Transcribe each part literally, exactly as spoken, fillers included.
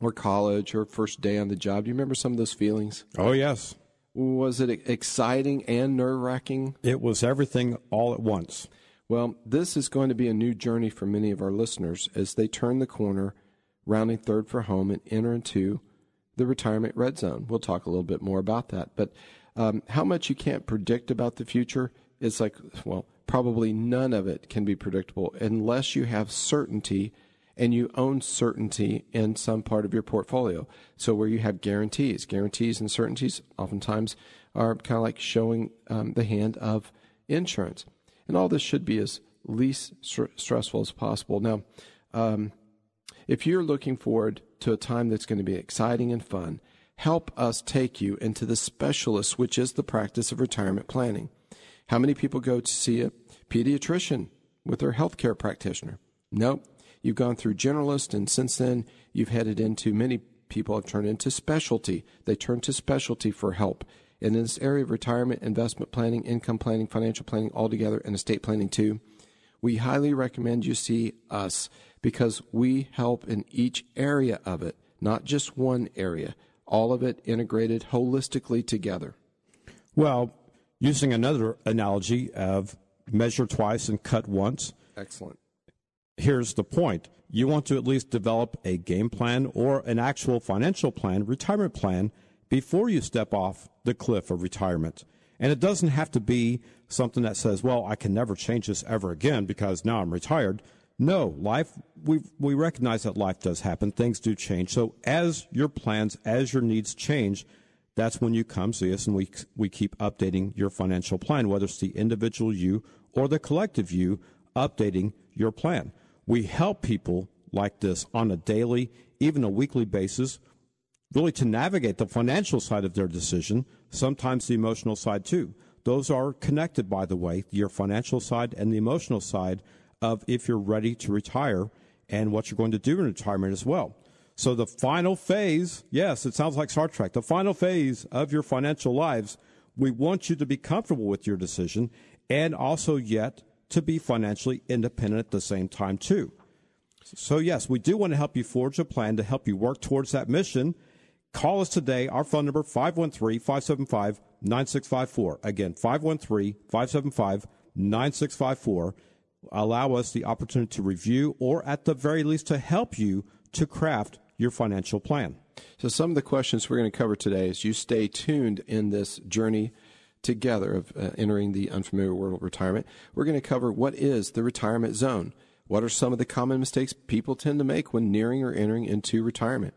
or college or first day on the job? Do you remember some of those feelings? Oh, yes. Was it exciting and nerve-wracking? It was everything all at once. Well, this is going to be a new journey for many of our listeners as they turn the corner, rounding third for home, and enter into the retirement red zone. We'll talk a little bit more about that. But um, how much you can't predict about the future is like, well, probably none of it can be predictable unless you have certainty and you own certainty in some part of your portfolio. So where you have guarantees, guarantees and certainties oftentimes are kind of like showing um, the hand of insurance. And all this should be as least st- stressful as possible. Now, um, if you're looking forward to a time that's going to be exciting and fun, help us take you into the specialist, which is the practice of retirement planning. How many people go to see a pediatrician with their healthcare practitioner? Nope. You've gone through generalist, and since then, you've headed into many people have turned into specialty. They turn to specialty for help. And in this area of retirement, investment planning, income planning, financial planning, all together, and estate planning too, we highly recommend you see us because we help in each area of it, not just one area, all of it integrated holistically together. Well, using another analogy of measure twice and cut once. Excellent. Here's the point. You want to at least develop a game plan or an actual financial plan, retirement plan, before you step off the cliff of retirement. And it doesn't have to be something that says, well, I can never change this ever again because now I'm retired. No, life, we we recognize that life does happen. Things do change. So as your plans, as your needs change, that's when you come see us, and we we keep updating your financial plan, whether it's the individual you or the collective you updating your plan. We help people like this on a daily, even a weekly basis, really to navigate the financial side of their decision, sometimes the emotional side too. Those are connected, by the way, your financial side and the emotional side of if you're ready to retire and what you're going to do in retirement as well. So the final phase, yes, it sounds like Star Trek, the final phase of your financial lives, we want you to be comfortable with your decision and also yet to be financially independent at the same time too. So yes, we do want to help you forge a plan to help you work towards that mission. Call us today. Our phone number, five one three, five seven five, nine six five four. Again, five one three, five seven five, nine six five four. Allow us the opportunity to review or at the very least to help you to craft your financial plan. So some of the questions we're going to cover today as you stay tuned in this journey together of uh, entering the unfamiliar world of retirement. We're going to cover what is the retirement zone? What are some of the common mistakes people tend to make when nearing or entering into retirement?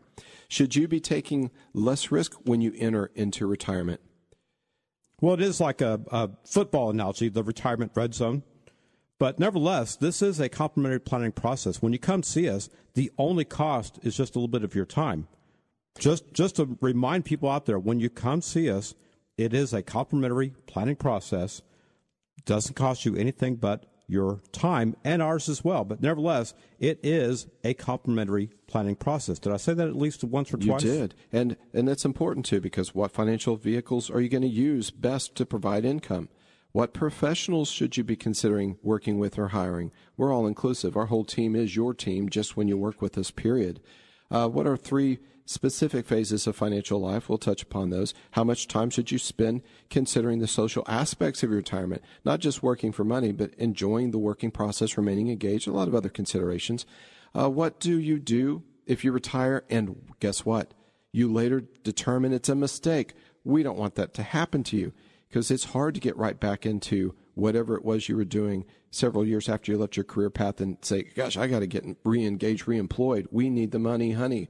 Should you be taking less risk when you enter into retirement? Well, it is like a, a football analogy, the retirement red zone. But nevertheless, this is a complimentary planning process. When you come see us, the only cost is just a little bit of your time. Just just to remind people out there, when you come see us, it is a complimentary planning process. Doesn't cost you anything but your time and ours as well. But nevertheless, it is a complimentary planning process. Did I say that at least once or twice? You did. And, and that's important, too, because what financial vehicles are you going to use best to provide income? What professionals should you be considering working with or hiring? We're all inclusive. Our whole team is your team just when you work with us, period. Uh, what are three specific phases of financial life? We'll touch upon those. How much time should you spend considering the social aspects of your retirement? Not just working for money, but enjoying the working process, remaining engaged, a lot of other considerations. Uh, what do you do if you retire and guess what? You later determine it's a mistake. We don't want that to happen to you, because it's hard to get right back into whatever it was you were doing several years after you left your career path and say, gosh, I got to get re-engaged, re-employed. We need the money, honey.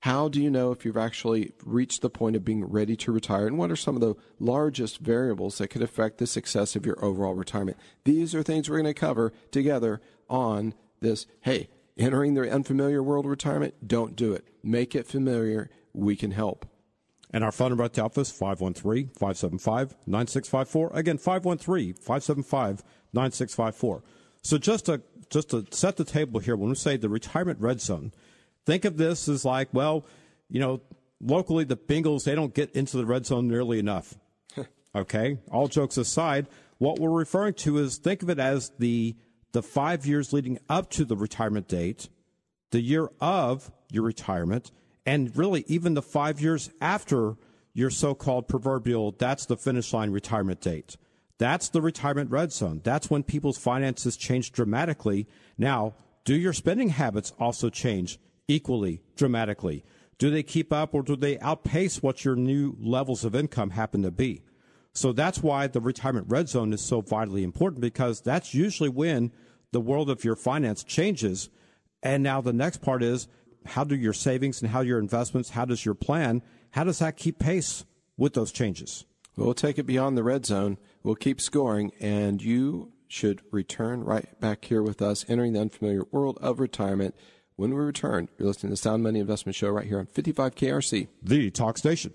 How do you know if you've actually reached the point of being ready to retire? And what are some of the largest variables that could affect the success of your overall retirement? These are things we're going to cover together on this. Hey, entering the unfamiliar world of retirement, don't do it. Make it familiar. We can help. And our phone number at the office, five one three, five seven five, nine six five four. Again, five one three, five seven five, nine six five four. So just to, just to set the table here, when we say the retirement red zone, think of this as like, well, you know, locally the Bengals, they don't get into the red zone nearly enough. Okay? All jokes aside, what we're referring to is think of it as the the five years leading up to the retirement date, the year of your retirement, and really, even the five years after your so-called proverbial, that's the finish line retirement date. That's the retirement red zone. That's when people's finances change dramatically. Now, do your spending habits also change equally dramatically? Do they keep up, or do they outpace what your new levels of income happen to be? So that's why the retirement red zone is so vitally important, because that's usually when the world of your finance changes. And now the next part is, how do your savings and how your investments, how does your plan, how does that keep pace with those changes? We'll take it beyond the red zone. We'll keep scoring, and you should return right back here with us, entering the unfamiliar world of retirement. When we return, you're listening to the Sound Money Investment Show right here on fifty-five K R C, the talk station.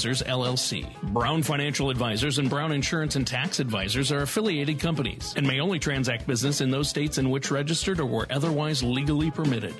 L L C. Brown Financial Advisors and Brown Insurance and Tax Advisors are affiliated companies and may only transact business in those states in which registered or were otherwise legally permitted.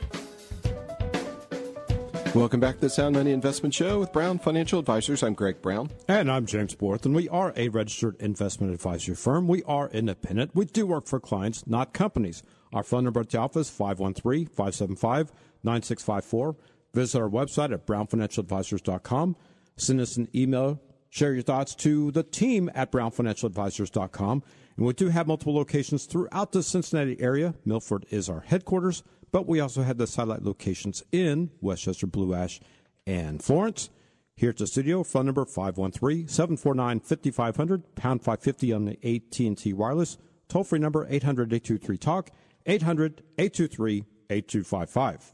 Welcome back to the Sound Money Investment Show with Brown Financial Advisors. I'm Greg Brown. And I'm James Borth, and we are a registered investment advisory firm. We are independent. We do work for clients, not companies. Our phone number at the office, five one three, five seven five, nine six five four. Visit our website at brown financial advisors dot com. Send us an email, share your thoughts to the team at brown financial advisors dot com. And we do have multiple locations throughout the Cincinnati area. Milford is our headquarters, but we also have the satellite locations in Westchester, Blue Ash, and Florence. Here at the studio, phone number five one three, seven four nine, five five zero zero, pound five fifty on the A T and T wireless. Toll-free number eight hundred, eight two three, talk, eight hundred, eight two three, eight two five five.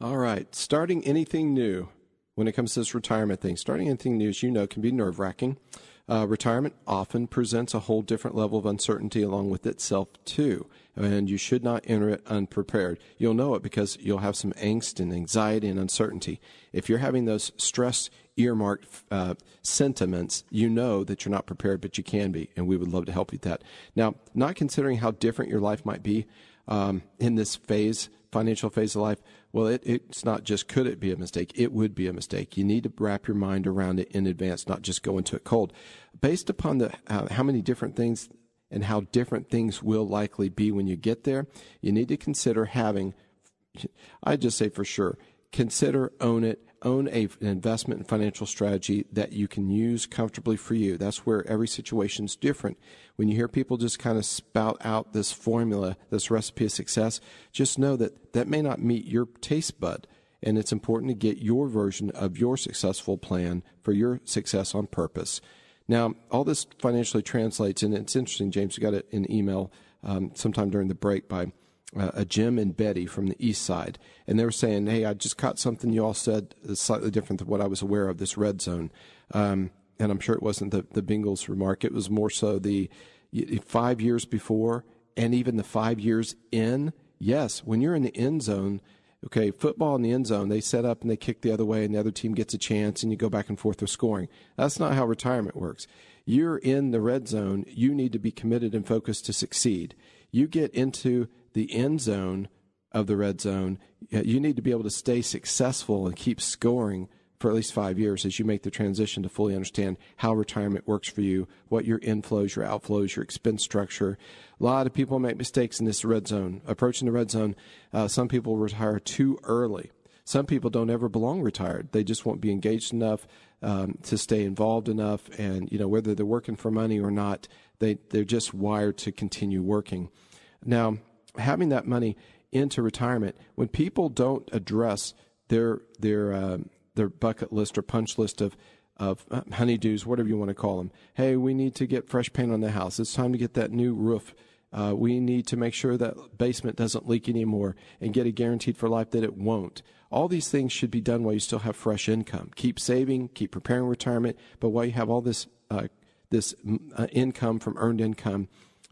All right, starting anything new. When it comes to this retirement thing, starting anything new, as you know, can be nerve-wracking. Uh, retirement often presents a whole different level of uncertainty along with itself, too. And you should not enter it unprepared. You'll know it because you'll have some angst and anxiety and uncertainty. If you're having those stress, earmarked uh, sentiments, you know that you're not prepared, but you can be. And we would love to help you with that. Now, not considering how different your life might be um, in this phase, financial phase of life, well, it, it's not just could it be a mistake, it would be a mistake. You need to wrap your mind around it in advance, not just go into it cold. Based upon the uh, how many different things and how different things will likely be when you get there, you need to consider having, I just say for sure, consider, own it, own a, an investment and financial strategy that you can use comfortably for you. That's where every situation's different. When you hear people just kind of spout out this formula, this recipe of success, just know that that may not meet your taste bud, and it's important to get your version of your successful plan for your success on purpose. Now, all this financially translates, and it's interesting, James, we got an email um, sometime during the break by Uh, a Jim and Betty from the east side, and they were saying, hey, I just caught something you all said that's slightly different than what I was aware of, this red zone. Um, and I'm sure it wasn't the, the Bengals remark. It was more so the five years before and even the five years in. Yes, when you're in the end zone, okay, football in the end zone, they set up and they kick the other way and the other team gets a chance and you go back and forth with scoring. That's not how retirement works. You're in the red zone. You need to be committed and focused to succeed. You get into the end zone of the red zone, you need to be able to stay successful and keep scoring for at least five years as you make the transition to fully understand how retirement works for you, what your inflows, your outflows, your expense structure. A lot of people make mistakes in this red zone. Approaching the red zone, uh, some people retire too early. Some people don't ever belong retired. They just won't be engaged enough um, to stay involved enough. And, you know, whether they're working for money or not, they, they're just wired to continue working. Now, having that money into retirement, when people don't address their their uh, their bucket list or punch list of of honeydews, whatever you want to call them, hey, we need to get fresh paint on the house. It's time to get that new roof. Uh, we need to make sure that basement doesn't leak anymore and get a guaranteed for life that it won't. All these things should be done while you still have fresh income. Keep saving, keep preparing retirement, but while you have all this uh, this uh, income from earned income.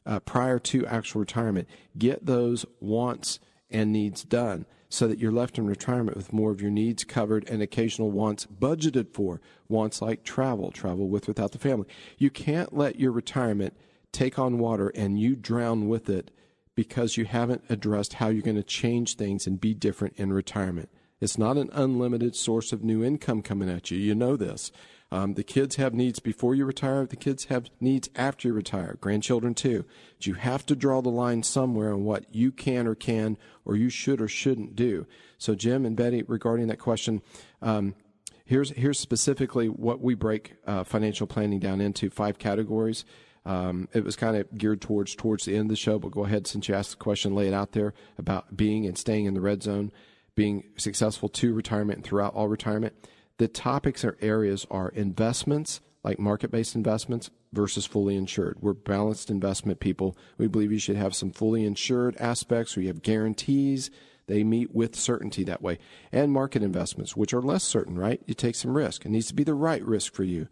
Uh, prior to actual retirement, get those wants and needs done so that you're left in retirement with more of your needs covered and occasional wants budgeted for, wants like travel, travel with without the family. You can't let your retirement take on water and you drown with it because you haven't addressed how you're going to change things and be different in retirement. It's not an unlimited source of new income coming at you. You know this. Um, the kids have needs before you retire. The kids have needs after you retire. Grandchildren too. But you have to draw the line somewhere on what you can or can or you should or shouldn't do. So Jim and Betty, regarding that question, um, here's here's specifically what we break uh, financial planning down into five categories. Um, it was kind of geared towards towards the end of the show, but go ahead, since you asked the question, lay it out there about being and staying in the red zone, being successful to retirement and throughout all retirement. The topics or areas are investments, like market-based investments versus fully insured. We're balanced investment people. We believe you should have some fully insured aspects where you have guarantees. They meet with certainty that way. And market investments, which are less certain, right? You take some risk. It needs to be the right risk for you.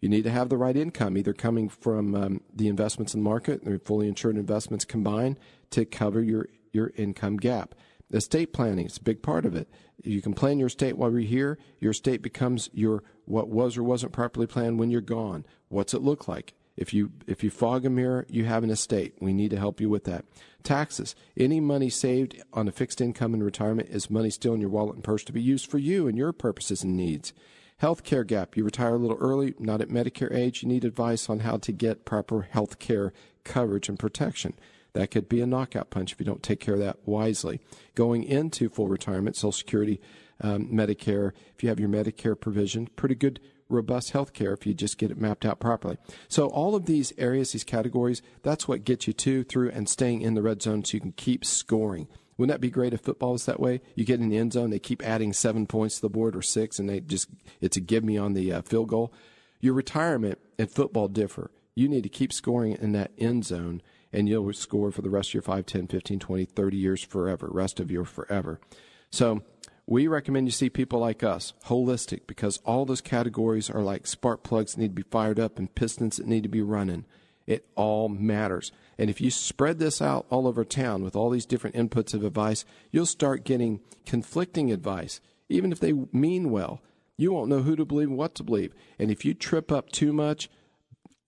You need to have the right income, either coming from um, the investments in the market, the fully insured investments combined, to cover your, your income gap. Estate planning is a big part of it. You can plan your estate while you're here. Your estate becomes your what was or wasn't properly planned when you're gone. What's it look like? If you if you fog a mirror, you have an estate. We need to help you with that. Taxes. Any money saved on a fixed income in retirement is money still in your wallet and purse to be used for you and your purposes and needs. Healthcare gap. You retire a little early, not at Medicare age. You need advice on how to get proper healthcare coverage and protection. That could be a knockout punch if you don't take care of that wisely. Going into full retirement, Social Security, um, Medicare, if you have your Medicare provision, pretty good, robust health care if you just get it mapped out properly. So all of these areas, these categories, that's what gets you to, through, and staying in the red zone so you can keep scoring. Wouldn't that be great if football was that way? You get in the end zone, they keep adding seven points to the board or six, and they just it's a give me on the uh, field goal. Your retirement and football differ. You need to keep scoring in that end zone, and you'll score for the rest of your five, ten, fifteen, twenty, thirty years forever, rest of your forever. So we recommend you see people like us, holistic, because all those categories are like spark plugs that need to be fired up and pistons that need to be running. It all matters. And if you spread this out all over town with all these different inputs of advice, you'll start getting conflicting advice, even if they mean well. You won't know who to believe and what to believe. And if you trip up too much,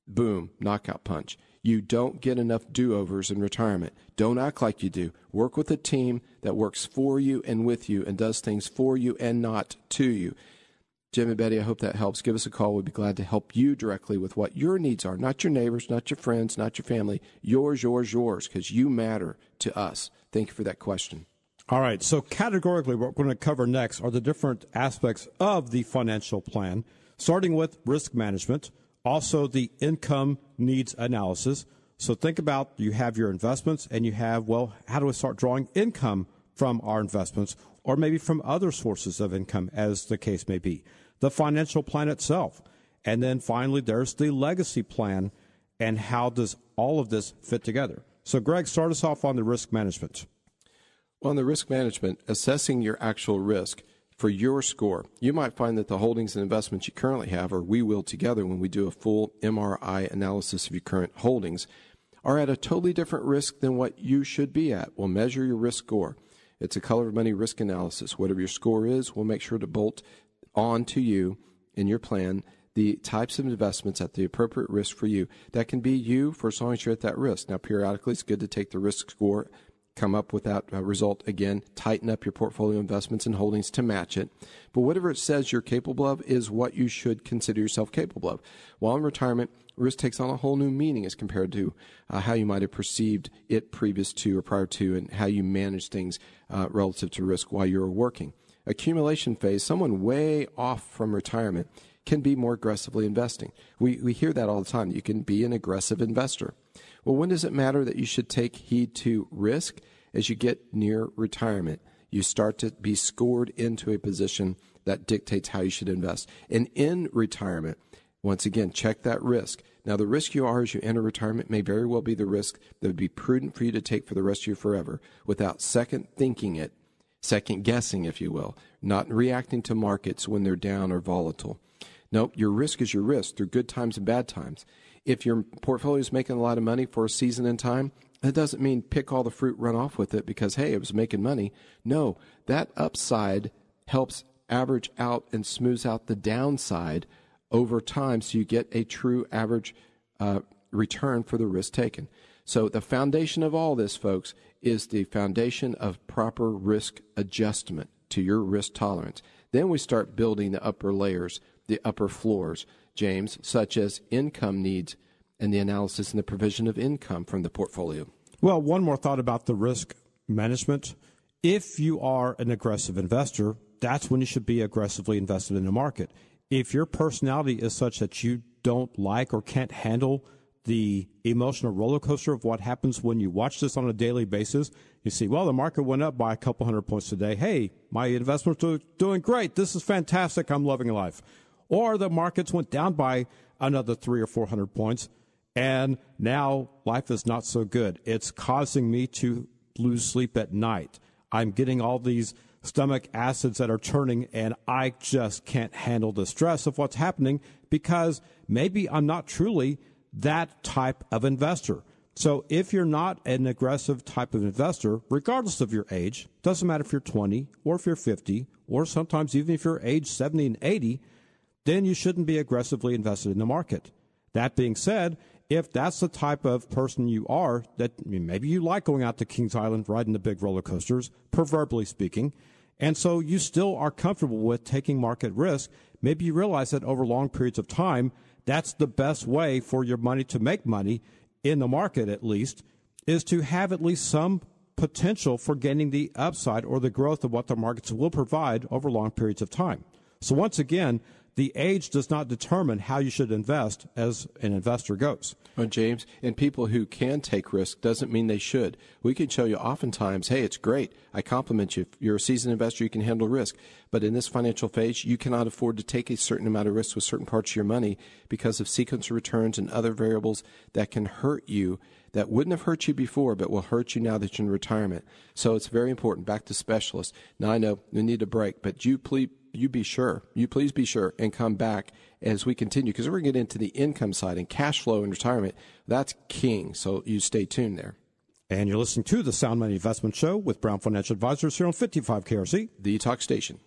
boom, knockout punch. You don't get enough do-overs in retirement. Don't act like you do. Work with a team that works for you and with you and does things for you and not to you. Jim and Betty, I hope that helps. Give us a call. We'd be glad to help you directly with what your needs are, not your neighbors, not your friends, not your family. Yours, yours, yours, because you matter to us. Thank you for that question. All right. So categorically, what we're going to cover next are the different aspects of the financial plan, starting with risk management. Also, the income needs analysis. So think about, you have your investments and you have, well, how do we start drawing income from our investments or maybe from other sources of income, as the case may be. The financial plan itself. And then finally, there's the legacy plan, and how does all of this fit together? So, Greg, start us off on the risk management. Well, on the risk management, assessing your actual risk for your score. You might find that the holdings and investments you currently have, or we will together when we do a full M R I analysis of your current holdings, are at a totally different risk than what you should be at. We'll measure your risk score. It's a color of money risk analysis. Whatever your score is, we'll make sure to bolt on to you in your plan the types of investments at the appropriate risk for you. That can be you for as long as you're at that risk. Now, periodically, it's good to take the risk score, come up with that result again, tighten up your portfolio investments and holdings to match it. But whatever it says you're capable of is what you should consider yourself capable of. While in retirement, risk takes on a whole new meaning as compared to uh, how you might have perceived it previous to or prior to, and how you manage things uh, relative to risk while you're working. Accumulation phase, someone way off from retirement can be more aggressively investing. We, we hear that all the time. You can be an aggressive investor. Well, when does it matter that you should take heed to risk? As you get near retirement, you start to be scored into a position that dictates how you should invest. And in retirement, once again, check that risk. Now, the risk you are as you enter retirement may very well be the risk that would be prudent for you to take for the rest of your forever without second thinking it, second guessing, if you will, not reacting to markets when they're down or volatile. Nope, your risk is your risk through good times and bad times. If your portfolio is making a lot of money for a season in time, that doesn't mean pick all the fruit, run off with it because, hey, it was making money. No, that upside helps average out and smooths out the downside over time so you get a true average uh, return for the risk taken. So the foundation of all this, folks, is the foundation of proper risk adjustment to your risk tolerance. Then we start building the upper layers, the upper floors, James, such as income needs and the analysis and the provision of income from the portfolio. Well, one more thought about the risk management. If you are an aggressive investor, that's when you should be aggressively invested in the market. If your personality is such that you don't like or can't handle the emotional roller coaster of what happens when you watch this on a daily basis, you see, well, the market went up by a couple hundred points today. Hey, my investments are doing great. This is fantastic. I'm loving life. Or the markets went down by another three or four hundred points, and now life is not so good. It's causing me to lose sleep at night. I'm getting all these stomach acids that are turning, and I just can't handle the stress of what's happening because maybe I'm not truly that type of investor. So if you're not an aggressive type of investor, regardless of your age, doesn't matter if you're twenty or if you're fifty, or sometimes even if you're age seventy and eighty, then you shouldn't be aggressively invested in the market. That being said, if that's the type of person you are, that maybe you like going out to Kings Island, riding the big roller coasters, proverbially speaking, and so you still are comfortable with taking market risk, maybe you realize that over long periods of time, that's the best way for your money to make money, in the market at least, is to have at least some potential for gaining the upside or the growth of what the markets will provide over long periods of time. So once again, the age does not determine how you should invest as an investor goes. Well, James, and people who can take risk doesn't mean they should. We can show you oftentimes, hey, it's great. I compliment you. If you're a seasoned investor, you can handle risk. But in this financial phase, you cannot afford to take a certain amount of risk with certain parts of your money because of sequence returns and other variables that can hurt you, that wouldn't have hurt you before, but will hurt you now that you're in retirement. So it's very important. Back to specialists. Now, I know we need a break, but you please... You be sure, you please be sure and come back as we continue, because we're going to get into the income side and cash flow in retirement. That's king. So you stay tuned there. And you're listening to the Sound Money Investment Show with Brown Financial Advisors here on fifty-five K R C, the talk station.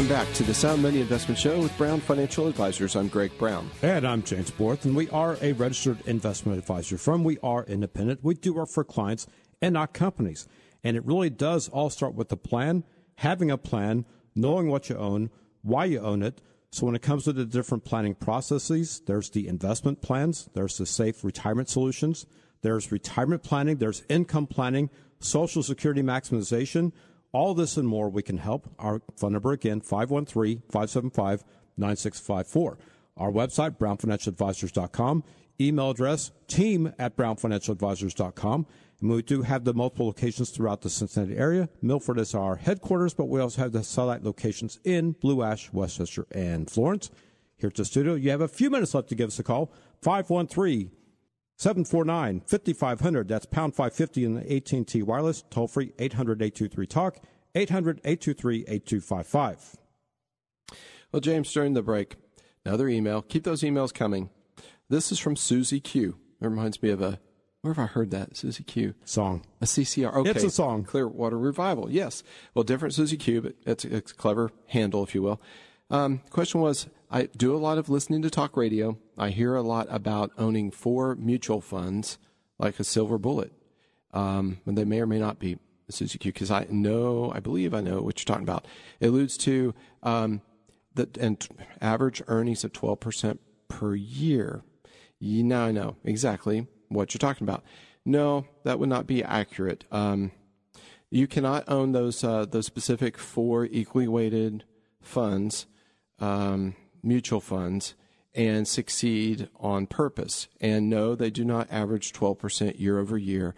Welcome back to the Sound Money Investment Show with Brown Financial Advisors. I'm Greg Brown. And I'm James Borth, and we are a registered investment advisor firm. We are independent. We do work for clients and not companies. And it really does all start with a plan, having a plan, knowing what you own, why you own it. So when it comes to the different planning processes, there's the investment plans, there's the safe retirement solutions, there's retirement planning, there's income planning, Social Security maximization. All this and more we can help. Our phone number again, five one three, five seven five, nine six five four. Our website, brown financial advisors dot com. Email address, team at brown financial advisors dot com. And we do have the multiple locations throughout the Cincinnati area. Milford is our headquarters, but we also have the satellite locations in Blue Ash, Westchester, and Florence. Here at the studio, you have a few minutes left to give us a call. five one three, seven four nine, five five zero zero. That's pound five fifty in the A T and T wireless. Toll free, eight hundred, eight two three, talk, eight hundred, eight two three, eight two five five. Well, James, during the break, another email. Keep those emails coming. This is from Susie Q. It reminds me of a, where have I heard that? Susie Q. Song. A C C R. Okay. It's a song. Clearwater Revival. Yes. Well, different Susie Q, but it's a clever handle, if you will. Um, question was, I do a lot of listening to talk radio. I hear a lot about owning four mutual funds like a silver bullet. Um, and they may or may not be Susie Q, because I know, I believe I know what you're talking about. It alludes to um, the and average earnings of twelve percent per year. You, now I know exactly what you're talking about. No, that would not be accurate. Um, you cannot own those, uh, those specific four equally weighted funds, um, mutual funds, and succeed on purpose. And no, they do not average twelve percent year over year.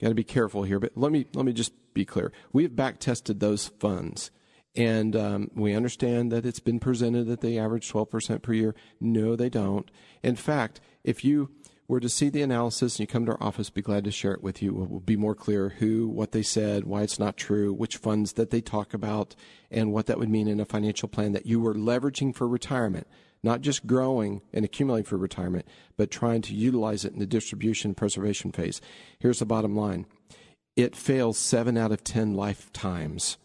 Got to be careful here, but let me, let me just be clear. We've back tested those funds, and um, we understand that it's been presented that they average twelve percent per year. No, they don't. In fact, if you were to see the analysis and you come to our office, be glad to share it with you. We'll be more clear who, what they said, why it's not true, which funds that they talk about, and what that would mean in a financial plan that you were leveraging for retirement, not just growing and accumulating for retirement, but trying to utilize it in the distribution and preservation phase. Here's the bottom line. it fails seven out of ten lifetimes,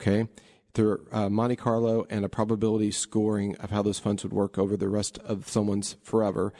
okay, through uh, Monte Carlo and a probability scoring of how those funds would work over the rest of someone's forever.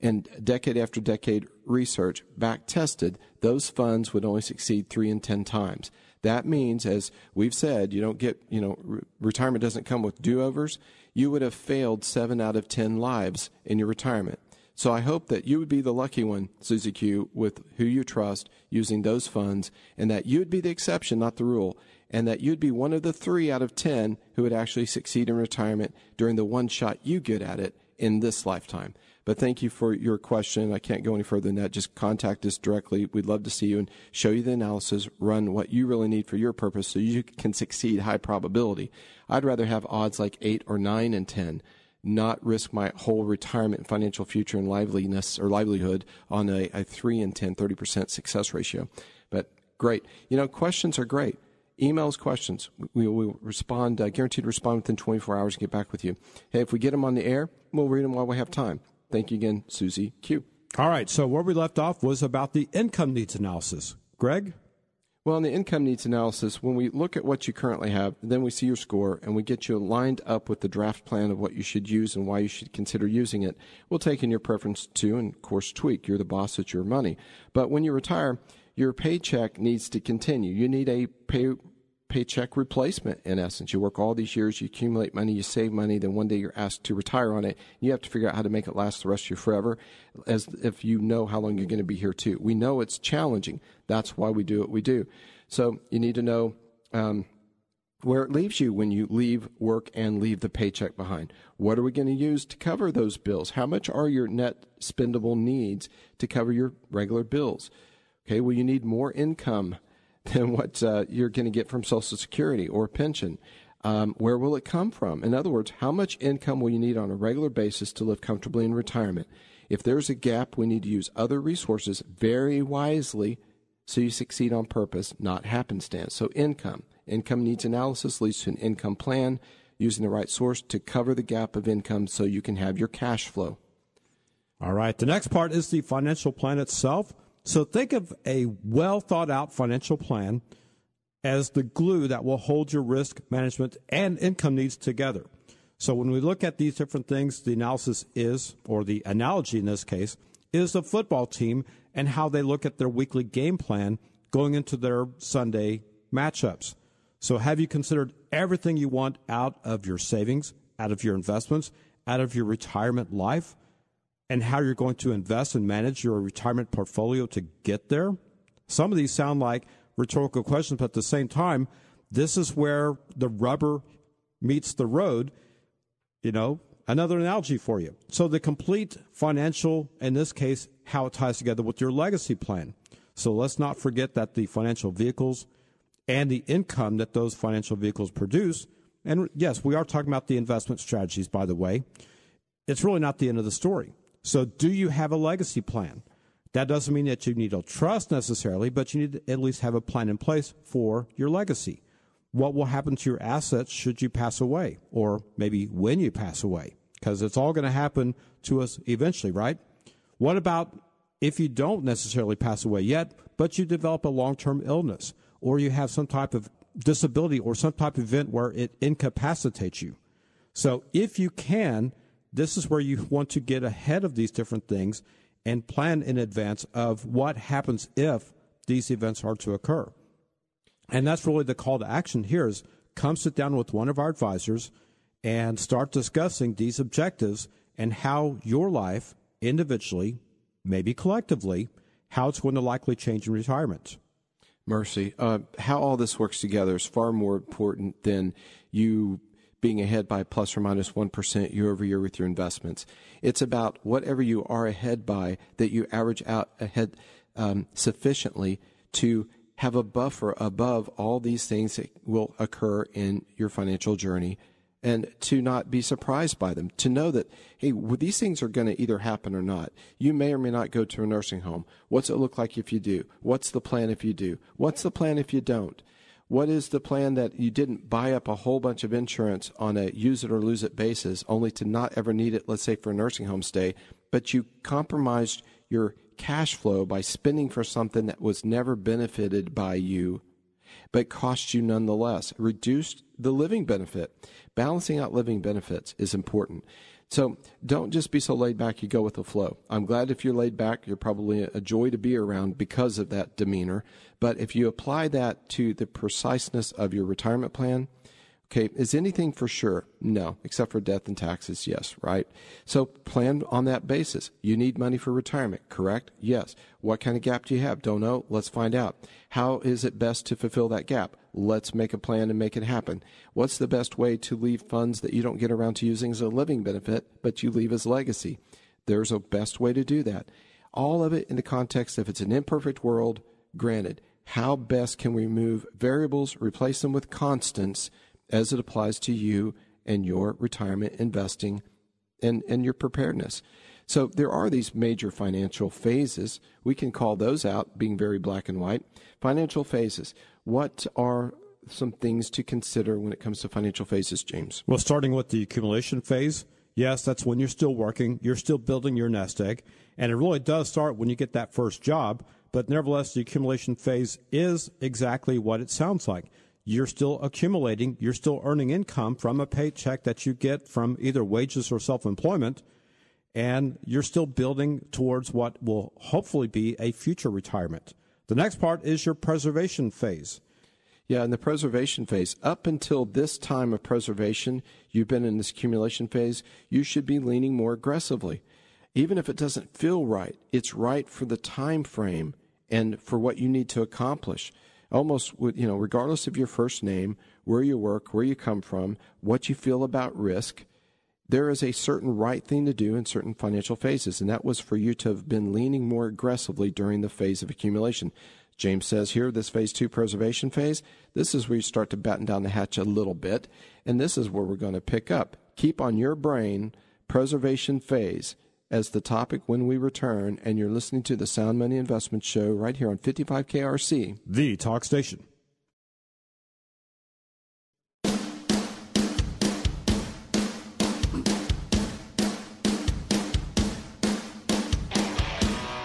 And decade after decade research back tested, those funds would only succeed three in ten times. That means, as we've said, you don't get, you know, re- retirement doesn't come with do-overs. You would have failed seven out of ten lives in your retirement. So I hope that you would be the lucky one, Susie Q, with who you trust using those funds, and that you'd be the exception, not the rule, and that you'd be one of the three out of ten who would actually succeed in retirement during the one shot you get at it in this lifetime. But thank you for your question. I can't go any further than that. Just contact us directly. We'd love to see you and show you the analysis, run what you really need for your purpose so you can succeed high probability. I'd rather have odds like eight or nine and ten, not risk my whole retirement, financial future, and liveliness or livelihood on a, a three in ten, thirty percent success ratio. But great. You know, questions are great. Emails, questions. We will respond, uh, guaranteed to respond within twenty-four hours and get back with you. Hey, if we get them on the air, we'll read them while we have time. Thank you again, Susie Q. All right. So where we left off was about the income needs analysis. Greg? Well, in the income needs analysis, when we look at what you currently have, then we see your score and we get you lined up with the draft plan of what you should use and why you should consider using it. We'll take in your preference too and, of course, tweak. You're the boss at your money. But when you retire, your paycheck needs to continue. You need a pay paycheck replacement, in essence. You work all these years, you accumulate money, you save money, then one day you're asked to retire on it. You have to figure out how to make it last the rest of your forever, as if you know how long you're going to be here too. We know it's challenging. That's why we do what we do. So you need to know um, where it leaves you when you leave work and leave the paycheck behind. What are we going to use to cover those bills? How much are your net spendable needs to cover your regular bills? Okay, well, you need more income than what uh, you're going to get from Social Security or pension. Um, where will it come from? In other words, how much income will you need on a regular basis to live comfortably in retirement? If there's a gap, we need to use other resources very wisely so you succeed on purpose, not happenstance. So income. Income needs analysis leads to an income plan, using the right source to cover the gap of income so you can have your cash flow. All right. The next part is the financial plan itself. So think of a well-thought-out financial plan as the glue that will hold your risk management and income needs together. So when we look at these different things, the analysis is, or the analogy in this case, is the football team and how they look at their weekly game plan going into their Sunday matchups. So have you considered everything you want out of your savings, out of your investments, out of your retirement life, and how you're going to invest and manage your retirement portfolio to get there? Some of these sound like rhetorical questions, but at the same time, this is where the rubber meets the road. You know, another analogy for you. So the complete financial, in this case, how it ties together with your legacy plan. So let's not forget that the financial vehicles and the income that those financial vehicles produce, and yes, we are talking about the investment strategies, by the way, it's really not the end of the story. So do you have a legacy plan? That doesn't mean that you need a trust necessarily, but you need to at least have a plan in place for your legacy. What will happen to your assets should you pass away, or maybe when you pass away? Because it's all going to happen to us eventually, right? What about if you don't necessarily pass away yet, but you develop a long-term illness, or you have some type of disability or some type of event where it incapacitates you? So if you can, this is where you want to get ahead of these different things and plan in advance of what happens if these events are to occur. And that's really the call to action here is come sit down with one of our advisors and start discussing these objectives and how your life individually, maybe collectively, how it's going to likely change in retirement. Mercy, uh, how all this works together is far more important than you being ahead by plus or minus one percent year over year with your investments. It's about whatever you are ahead by that you average out ahead um, sufficiently to have a buffer above all these things that will occur in your financial journey and to not be surprised by them, to know that, hey, well, these things are going to either happen or not. You may or may not go to a nursing home. What's it look like if you do? What's the plan if you do? What's the plan if you don't? What is the plan that you didn't buy up a whole bunch of insurance on a use it or lose it basis only to not ever need it, let's say for a nursing home stay, but you compromised your cash flow by spending for something that was never benefited by you, but cost you nonetheless. Reduced the living benefit. Balancing out living benefits is important. So don't just be so laid back you go with the flow. I'm glad if you're laid back, you're probably a joy to be around because of that demeanor. But if you apply that to the preciseness of your retirement plan, okay, is anything for sure? No, except for death and taxes, yes, right? So plan on that basis. You need money for retirement, correct? Yes. What kind of gap do you have? Don't know. Let's find out. How is it best to fulfill that gap? Let's make a plan and make it happen. What's the best way to leave funds that you don't get around to using as a living benefit, but you leave as legacy? There's a best way to do that. All of it in the context of it's an imperfect world, granted. How best can we remove variables, replace them with constants, as it applies to you and your retirement investing and, and your preparedness. So there are these major financial phases. We can call those out, being very black and white. Financial phases. What are some things to consider when it comes to financial phases, James? Well, starting with the accumulation phase, yes, that's when you're still working. You're still building your nest egg. And it really does start when you get that first job. But nevertheless, the accumulation phase is exactly what it sounds like. You're still accumulating, you're still earning income from a paycheck that you get from either wages or self-employment, and you're still building towards what will hopefully be a future retirement. The next part is your preservation phase. Yeah, in the preservation phase, up until this time of preservation, you've been in this accumulation phase, you should be leaning more aggressively. Even if it doesn't feel right, it's right for the time frame and for what you need to accomplish. Almost, you know, regardless of your first name, where you work, where you come from, what you feel about risk, there is a certain right thing to do in certain financial phases, and that was for you to have been leaning more aggressively during the phase of accumulation. James says here, this phase two preservation phase, this is where you start to batten down the hatch a little bit, and this is where we're going to pick up. Keep on your brain preservation phase as the topic when we return, and you're listening to the Sound Money Investment Show right here on fifty-five K R C, the talk station.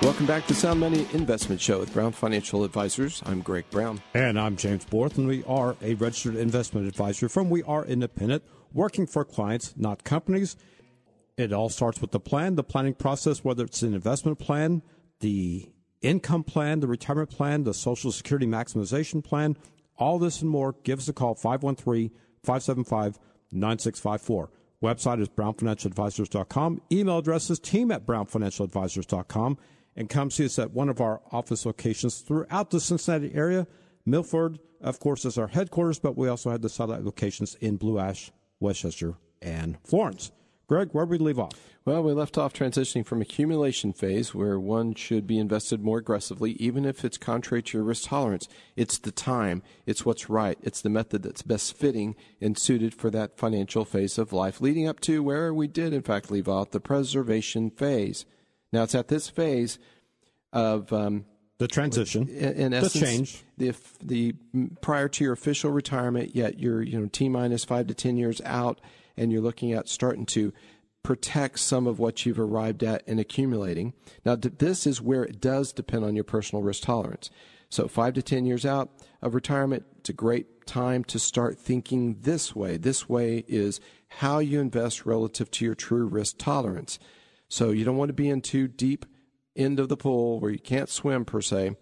Welcome back to Sound Money Investment Show with Brown Financial Advisors. I'm Greg Brown. And I'm James Borth, and we are a registered investment advisor from We Are Independent, working for clients, not companies. It all starts with the plan, the planning process, whether it's an investment plan, the income plan, the retirement plan, the Social Security maximization plan, all this and more. Give us a call, five one three, five seven five, nine six five four. Website is brown financial advisors dot com. Email address is team at brown financial advisors dot com. And come see us at one of our office locations throughout the Cincinnati area. Milford, of course, is our headquarters, but we also have the satellite locations in Blue Ash, Westchester, and Florence. Greg, where did we leave off? Well, we left off transitioning from accumulation phase, where one should be invested more aggressively, even if it's contrary to your risk tolerance. It's the time. It's what's right. It's the method that's best fitting and suited for that financial phase of life, leading up to where we did, in fact, leave out the preservation phase. Now, it's at this phase of um, the transition, in, in essence, the change, the the prior to your official retirement. Yet you're you know t minus five to ten years out. And you're looking at starting to protect some of what you've arrived at and accumulating. Now, this is where it does depend on your personal risk tolerance. So five to ten years out of retirement, it's a great time to start thinking this way. This way is how you invest relative to your true risk tolerance. So you don't want to be in too deep end of the pool where you can't swim, per se.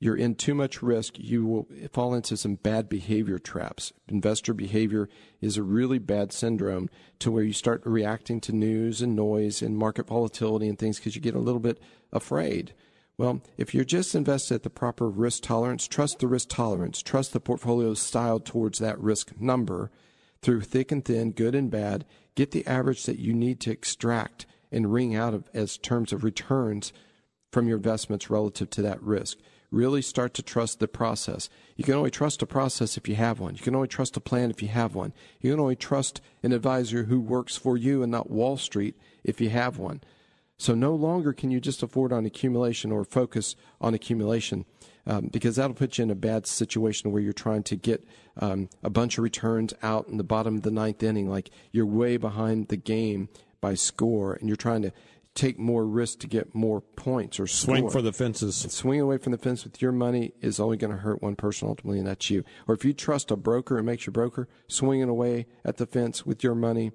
You're in too much risk, you will fall into some bad behavior traps. Investor behavior is a really bad syndrome to where you start reacting to news and noise and market volatility and things because you get a little bit afraid. Well, if you're just invested at the proper risk tolerance, trust the risk tolerance, trust the portfolio style towards that risk number through thick and thin, good and bad, get the average that you need to extract and wring out of as terms of returns from your investments relative to that risk. Really start to trust the process. You can only trust a process if you have one. You can only trust a plan if you have one. You can only trust an advisor who works for you and not Wall Street if you have one. So no longer can you just afford on accumulation or focus on accumulation um, because that'll put you in a bad situation where you're trying to get um, a bunch of returns out in the bottom of the ninth inning, like you're way behind the game by score, and you're trying to take more risk to get more points or score. Swing for the fences. And swinging away from the fence with your money is only going to hurt one person ultimately, and that's you. Or if you trust a broker and makes your broker, swinging away at the fence with your money,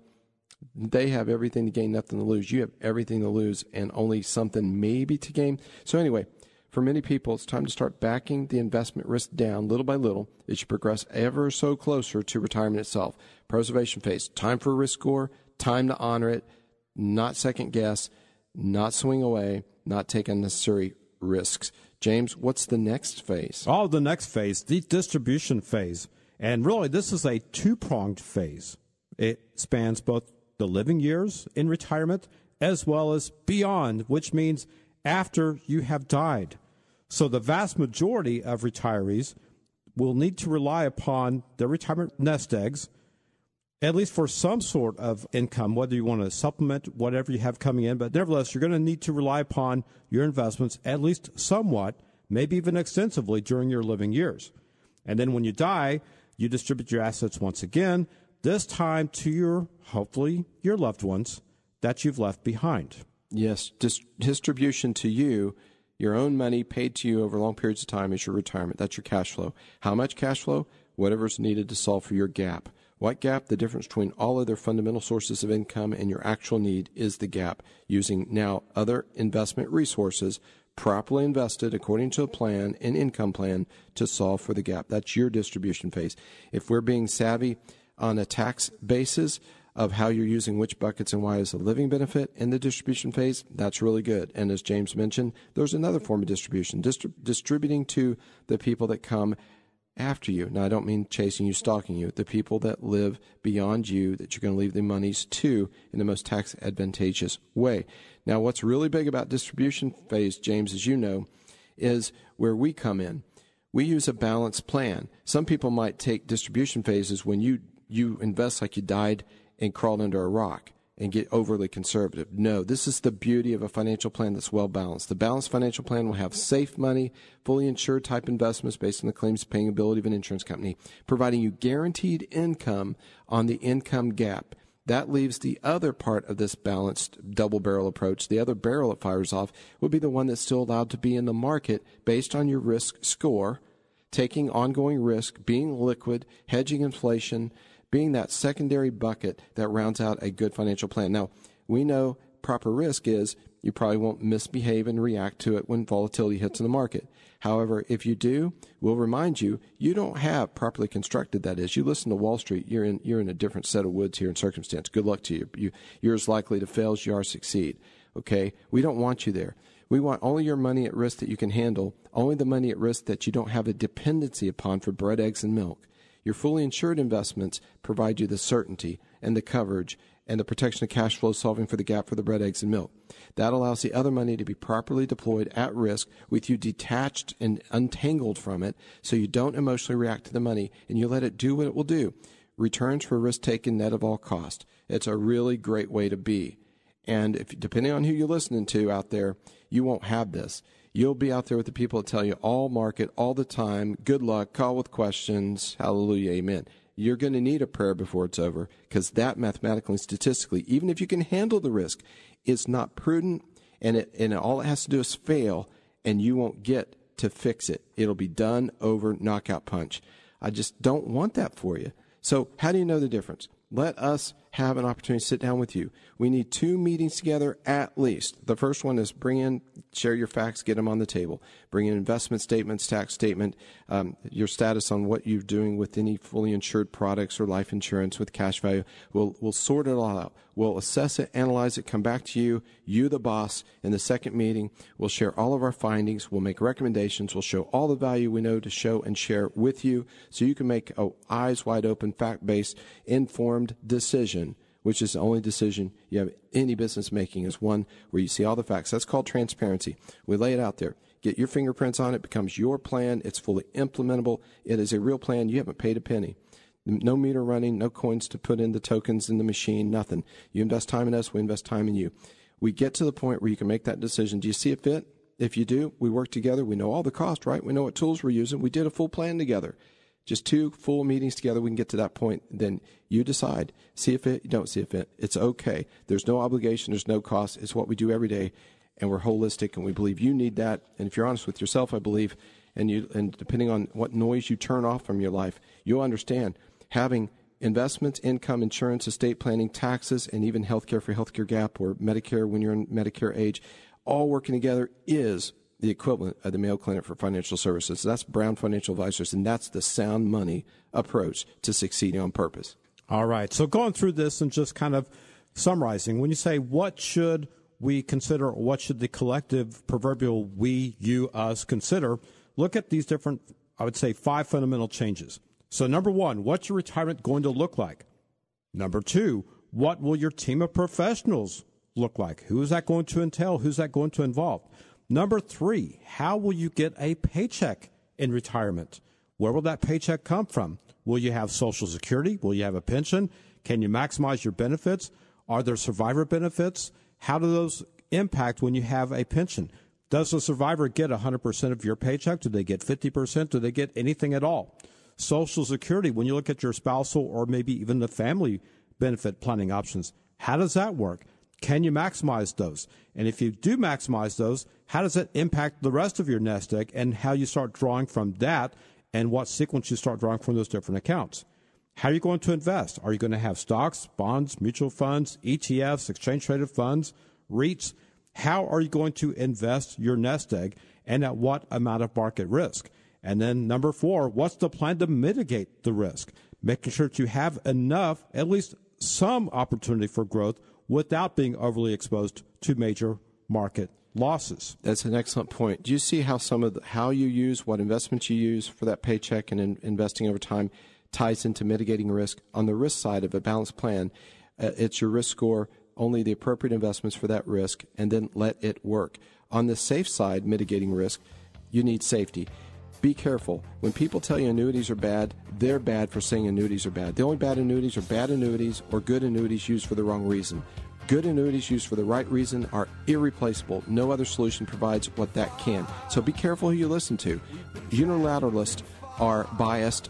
they have everything to gain, nothing to lose. You have everything to lose and only something maybe to gain. So anyway, for many people, it's time to start backing the investment risk down little by little as you progress ever so closer to retirement itself. Preservation phase, time for a risk score, time to honor it, not second guess, not swing away, not take unnecessary risks. James, what's the next phase? Oh, the next phase, the distribution phase. And really, this is a two-pronged phase. It spans both the living years in retirement as well as beyond, which means after you have died. So the vast majority of retirees will need to rely upon their retirement nest eggs, at least for some sort of income, whether you want to supplement whatever you have coming in. But nevertheless, you're going to need to rely upon your investments at least somewhat, maybe even extensively during your living years. And then when you die, you distribute your assets once again, this time to your, hopefully, your loved ones that you've left behind. Yes, dis- distribution to you, your own money paid to you over long periods of time is your retirement. That's your cash flow. How much cash flow? Whatever's needed to solve for your gap. What gap? The difference between all other fundamental sources of income and your actual need is the gap. Using now other investment resources properly invested according to a plan, an income plan, to solve for the gap. That's your distribution phase. If we're being savvy on a tax basis of how you're using which buckets and why is a living benefit in the distribution phase, that's really good. And as James mentioned, there's another form of distribution, distri- distributing to the people that come after you. Now, I don't mean chasing you, stalking you, the people that live beyond you that you're going to leave the monies to in the most tax advantageous way. Now, what's really big about distribution phase, James, as you know, is where we come in. We use a balanced plan. Some people might take distribution phases when you You invest like you died and crawled under a rock and get overly conservative. No, this is the beauty of a financial plan that's well-balanced. The balanced financial plan will have safe money, fully insured type investments based on the claims paying ability of an insurance company, providing you guaranteed income on the income gap. That leaves the other part of this balanced double-barrel approach. The other barrel it fires off would be the one that's still allowed to be in the market based on your risk score, taking ongoing risk, being liquid, hedging inflation, being that secondary bucket that rounds out a good financial plan. Now, we know proper risk is you probably won't misbehave and react to it when volatility hits in the market. However, if you do, we'll remind you, you don't have properly constructed, that is. You listen to Wall Street, you're in you're in a different set of woods here in circumstance. Good luck to you. you you're as likely to fail as you are succeed. Okay? We don't want you there. We want only your money at risk that you can handle, only the money at risk that you don't have a dependency upon for bread, eggs, and milk. Your fully insured investments provide you the certainty and the coverage and the protection of cash flow, solving for the gap for the bread, eggs, and milk. That allows the other money to be properly deployed at risk with you detached and untangled from it, so you don't emotionally react to the money and you let it do what it will do. Returns for risk taken net of all cost. It's a really great way to be. And if depending on who you're listening to out there, you won't have this. You'll be out there with the people that tell you all market, all the time, good luck, call with questions, hallelujah, amen. You're going to need a prayer before it's over, because that mathematically and statistically, even if you can handle the risk, is not prudent, and it, and all it has to do is fail, and you won't get to fix it. It'll be done, over, knockout punch. I just don't want that for you. So how do you know the difference? Let us have an opportunity to sit down with you. We need two meetings together at least. The first one is bring in, share your facts, get them on the table. Bring in investment statements, tax statement, um, your status on what you're doing with any fully insured products or life insurance with cash value. We'll, we'll sort it all out. We'll assess it, analyze it, come back to you, you the boss. In the second meeting, we'll share all of our findings. We'll make recommendations. We'll show all the value we know to show and share with you, so you can make a eyes wide open, fact-based, informed decision, which is the only decision you have any business making, is one where you see all the facts. That's called transparency. We lay it out there. Get your fingerprints on it. It becomes your plan. It's fully implementable. It is a real plan. You haven't paid a penny. No meter running, no coins to put in the tokens in the machine, nothing. You invest time in us, we invest time in you. We get to the point where you can make that decision. Do you see it fit? If you do, we work together. We know all the cost, right? We know what tools we're using. We did a full plan together. Just two full meetings together. We can get to that point. Then you decide. See if it, don't see if it. It's okay. There's no obligation. There's no cost. It's what we do every day. And we're holistic, and we believe you need that. And if you're honest with yourself, I believe, and you, and depending on what noise you turn off from your life, you'll understand having investments, income, insurance, estate planning, taxes, and even healthcare for healthcare gap or Medicare when you're in Medicare age, all working together is the equivalent of the Mayo Clinic for financial services. So that's Brown Financial Advisors, and that's the sound money approach to succeeding on purpose. All right. So going through this and just kind of summarizing, when you say what should we consider, what should the collective proverbial we, you, us consider, look at these different, I would say, five fundamental changes. So number one, what's your retirement going to look like? Number two, what will your team of professionals look like? Who is that going to entail? Who's that going to involve? Number three, how will you get a paycheck in retirement? Where will that paycheck come from? Will you have Social Security? Will you have a pension? Can you maximize your benefits? Are there survivor benefits? How do those impact when you have a pension? Does the survivor get one hundred percent of your paycheck? Do they get fifty percent? Do they get anything at all? Social Security, when you look at your spousal or maybe even the family benefit planning options, how does that work? Can you maximize those? And if you do maximize those, how does it impact the rest of your nest egg and how you start drawing from that and what sequence you start drawing from those different accounts? How are you going to invest? Are you going to have stocks, bonds, mutual funds, E T Fs, exchange-traded funds, REITs? How are you going to invest your nest egg, and at what amount of market risk? And then number four, what's the plan to mitigate the risk? Making sure that you have enough, at least some opportunity for growth without being overly exposed to major market losses. That's an excellent point. Do you see how some of the, how you use, what investments you use for that paycheck and in, investing over time ties into mitigating risk? On the risk side of a balanced plan, uh, it's your risk score, only the appropriate investments for that risk, and then let it work. On the safe side, mitigating risk, you need safety. Be careful. When people tell you annuities are bad, they're bad for saying annuities are bad. The only bad annuities are bad annuities or good annuities used for the wrong reason. Good annuities used for the right reason are irreplaceable. No other solution provides what that can. So be careful who you listen to. Unilateralists are biased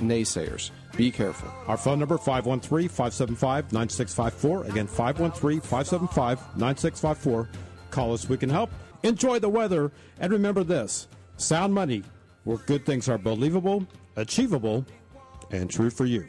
naysayers. Be careful. Our phone number, five one three, five seven five, nine six five four. Again, five one three, five seven five, nine six five four. Call us. We can help. Enjoy the weather. And remember this, sound money, where good things are believable, achievable, and true for you.